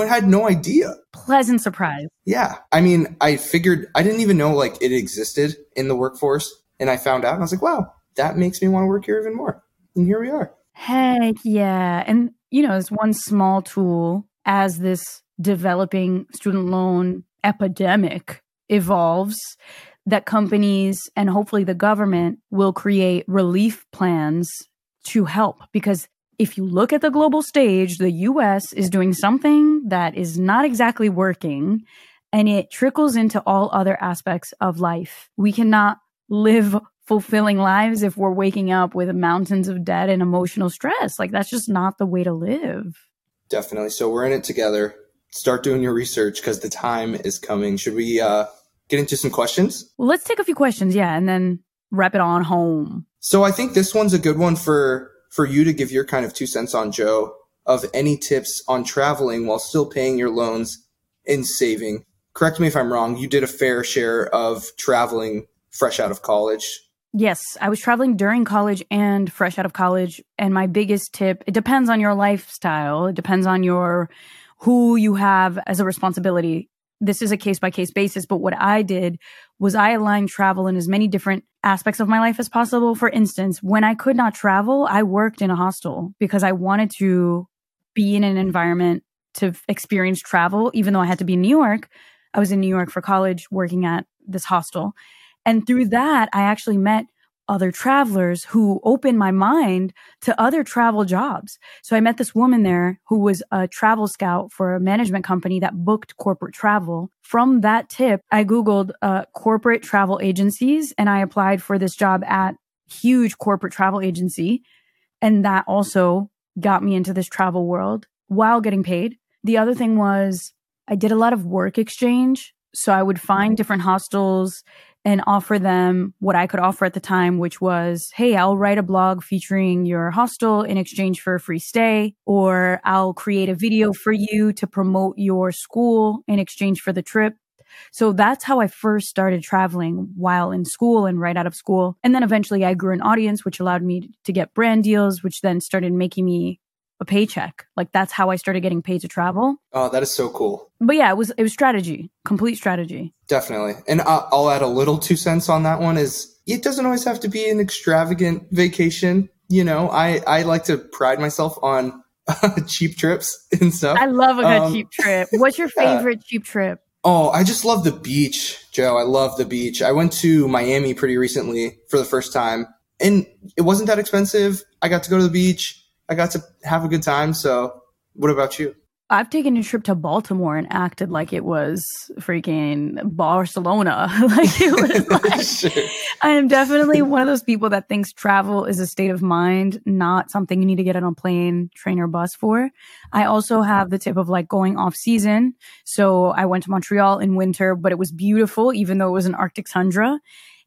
had no idea. Pleasant surprise. Yeah. I mean, I figured, I didn't even know like it existed in the workforce. And I found out and I was like, wow, that makes me want to work here even more. And here we are. Heck yeah. And, you know, it's one small tool as this developing student loan epidemic evolves, that companies and hopefully the government will create relief plans to help. Because if you look at the global stage, the U S is doing something that is not exactly working, and it trickles into all other aspects of life. We cannot live fulfilling lives if we're waking up with mountains of debt and emotional stress. Like, that's just not the way to live. Definitely. So we're in it together. Start doing your research, because the time is coming. Should we uh, get into some questions? Well, let's take a few questions. Yeah. And then wrap it on home. So I think this one's a good one for... for you to give your kind of two cents on, Joe, of any tips on traveling while still paying your loans and saving. Correct me if I'm wrong. You did a fair share of traveling fresh out of college. Yes, I was traveling during college and fresh out of college. And my biggest tip, it depends on your lifestyle. It depends on your who you have as a responsibility. This is a case-by-case basis. But what I did was I aligned travel in as many different aspects of my life as possible. For instance, when I could not travel, I worked in a hostel because I wanted to be in an environment to experience travel. Even though I had to be in New York, I was in New York for college working at this hostel. And through that, I actually met other travelers who opened my mind to other travel jobs. So I met this woman there who was a travel scout for a management company that booked corporate travel. From that tip, I Googled uh, corporate travel agencies, and I applied for this job at huge corporate travel agency. And that also got me into this travel world while getting paid. The other thing was I did a lot of work exchange. So I would find different hostels and offer them what I could offer at the time, which was, hey, I'll write a blog featuring your hostel in exchange for a free stay, or I'll create a video for you to promote your school in exchange for the trip. So that's how I first started traveling while in school and right out of school. And then eventually I grew an audience, which allowed me to get brand deals, which then started making me a paycheck. Like, that's how I started getting paid to travel. Oh, that is so cool. But yeah, it was it was strategy, complete strategy. Definitely. And I'll, I'll add a little two cents on that one is it doesn't always have to be an extravagant vacation. You know, I, I like to pride myself on uh, cheap trips and stuff. I love a good um, cheap trip. What's your favorite yeah. cheap trip? Oh, I just love the beach, Joe. I love the beach. I went to Miami pretty recently for the first time, and it wasn't that expensive. I got to go to the beach. I got to have a good time. So what about you? I've taken a trip to Baltimore and acted like it was freaking Barcelona. Like, it was like, sure. I am definitely one of those people that thinks travel is a state of mind, not something you need to get on a plane, train, or bus for. I also have the tip of like going off season. So I went to Montreal in winter, but it was beautiful, even though it was an Arctic tundra.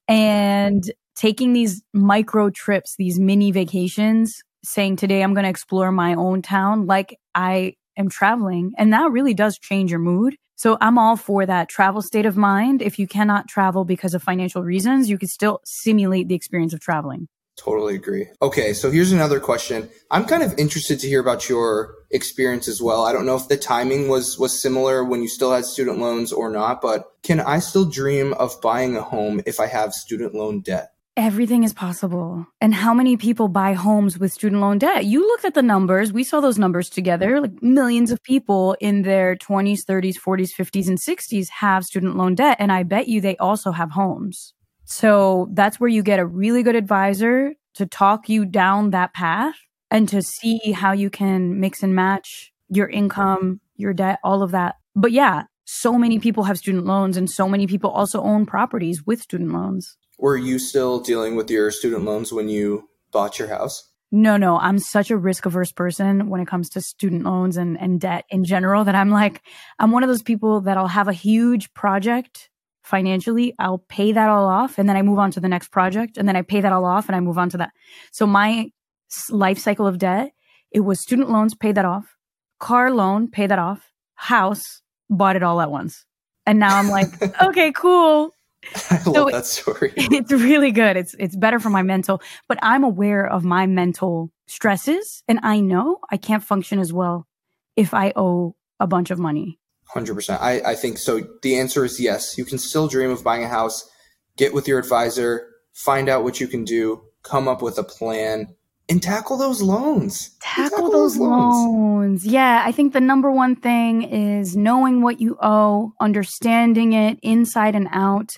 And taking these micro trips, these mini vacations, saying today I'm going to explore my own town like I am traveling. And that really does change your mood. So I'm all for that travel state of mind. If you cannot travel because of financial reasons, you can still simulate the experience of traveling. Totally agree. Okay, so here's another question. I'm kind of interested to hear about your experience as well. I don't know if the timing was was similar when you still had student loans or not, but can I still dream of buying a home if I have student loan debt? Everything is possible. And how many people buy homes with student loan debt? You looked at the numbers. We saw those numbers together. Like millions of people in their twenties, thirties, forties, fifties, and sixties have student loan debt. And I bet you they also have homes. So that's where you get a really good advisor to talk you down that path and to see how you can mix and match your income, your debt, all of that. But yeah, so many people have student loans and so many people also own properties with student loans. Were you still dealing with your student loans when you bought your house? No, no. I'm such a risk-averse person when it comes to student loans and, and debt in general that I'm like, I'm one of those people that I'll have a huge project financially. I'll pay that all off and then I move on to the next project and then I pay that all off and I move on to that. So my life cycle of debt, it was student loans, pay that off, car loan, pay that off, house, bought it all at once. And now I'm like, okay, cool. I so love that story. It's really good. It's it's better for my mental, but I'm aware of my mental stresses and I know I can't function as well if I owe a bunch of money. one hundred percent. I, I think so. The answer is yes. You can still dream of buying a house, get with your advisor, find out what you can do, come up with a plan, and tackle those loans. Tackle, tackle those loans. loans. Yeah. I think the number one thing is knowing what you owe, understanding it inside and out.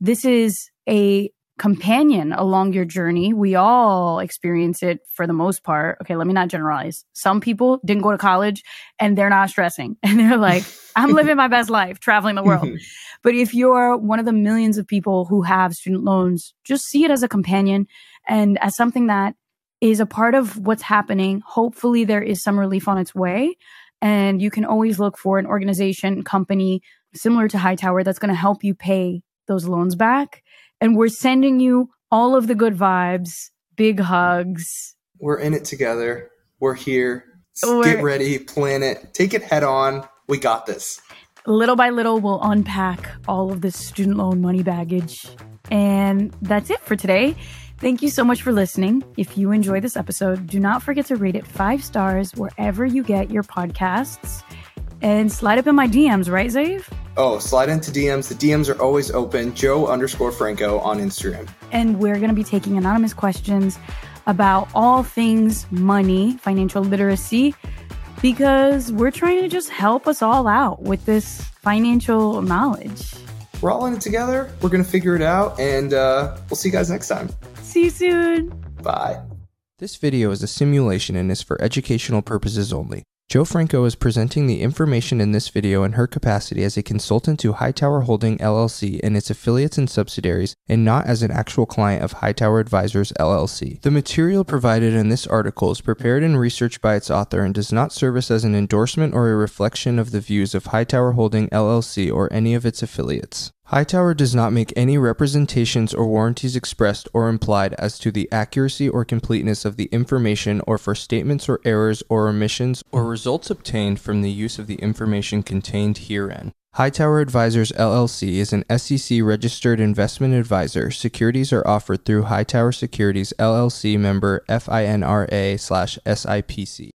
This is a companion along your journey. We all experience it for the most part. Okay, let me not generalize. Some people didn't go to college and they're not stressing. And they're like, I'm living my best life, traveling the world. But if you're one of the millions of people who have student loans, just see it as a companion and as something that is a part of what's happening. Hopefully there is some relief on its way. And you can always look for an organization, company similar to Hightower that's going to help you pay those loans back. And we're sending you all of the good vibes, big hugs. We're in it together. We're here. We're, Get ready, plan it, take it head on. We got this. Little by little, we'll unpack all of this student loan money baggage. And that's it for today. Thank you so much for listening. If you enjoy this episode, do not forget to rate it five stars wherever you get your podcasts. And slide up in my D Ms, right, Zave? Oh, slide into D Ms. The D Ms are always open. Joe underscore Franco on Instagram. And we're going to be taking anonymous questions about all things money, financial literacy, because we're trying to just help us all out with this financial knowledge. We're all in it together. We're going to figure it out. And uh, we'll see you guys next time. See you soon. Bye. This video is a simulation and is for educational purposes only. Jo Franco is presenting the information in this video in her capacity as a consultant to Hightower Holding L L C and its affiliates and subsidiaries, and not as an actual client of Hightower Advisors L L C. The material provided in this article is prepared and researched by its author and does not service as an endorsement or a reflection of the views of Hightower Holding L L C or any of its affiliates. Hightower does not make any representations or warranties expressed or implied as to the accuracy or completeness of the information or for statements or errors or omissions or results obtained from the use of the information contained herein. Hightower Advisors L L C is an S E C-registered investment advisor. Securities are offered through Hightower Securities L L C member FINRA slash SIPC.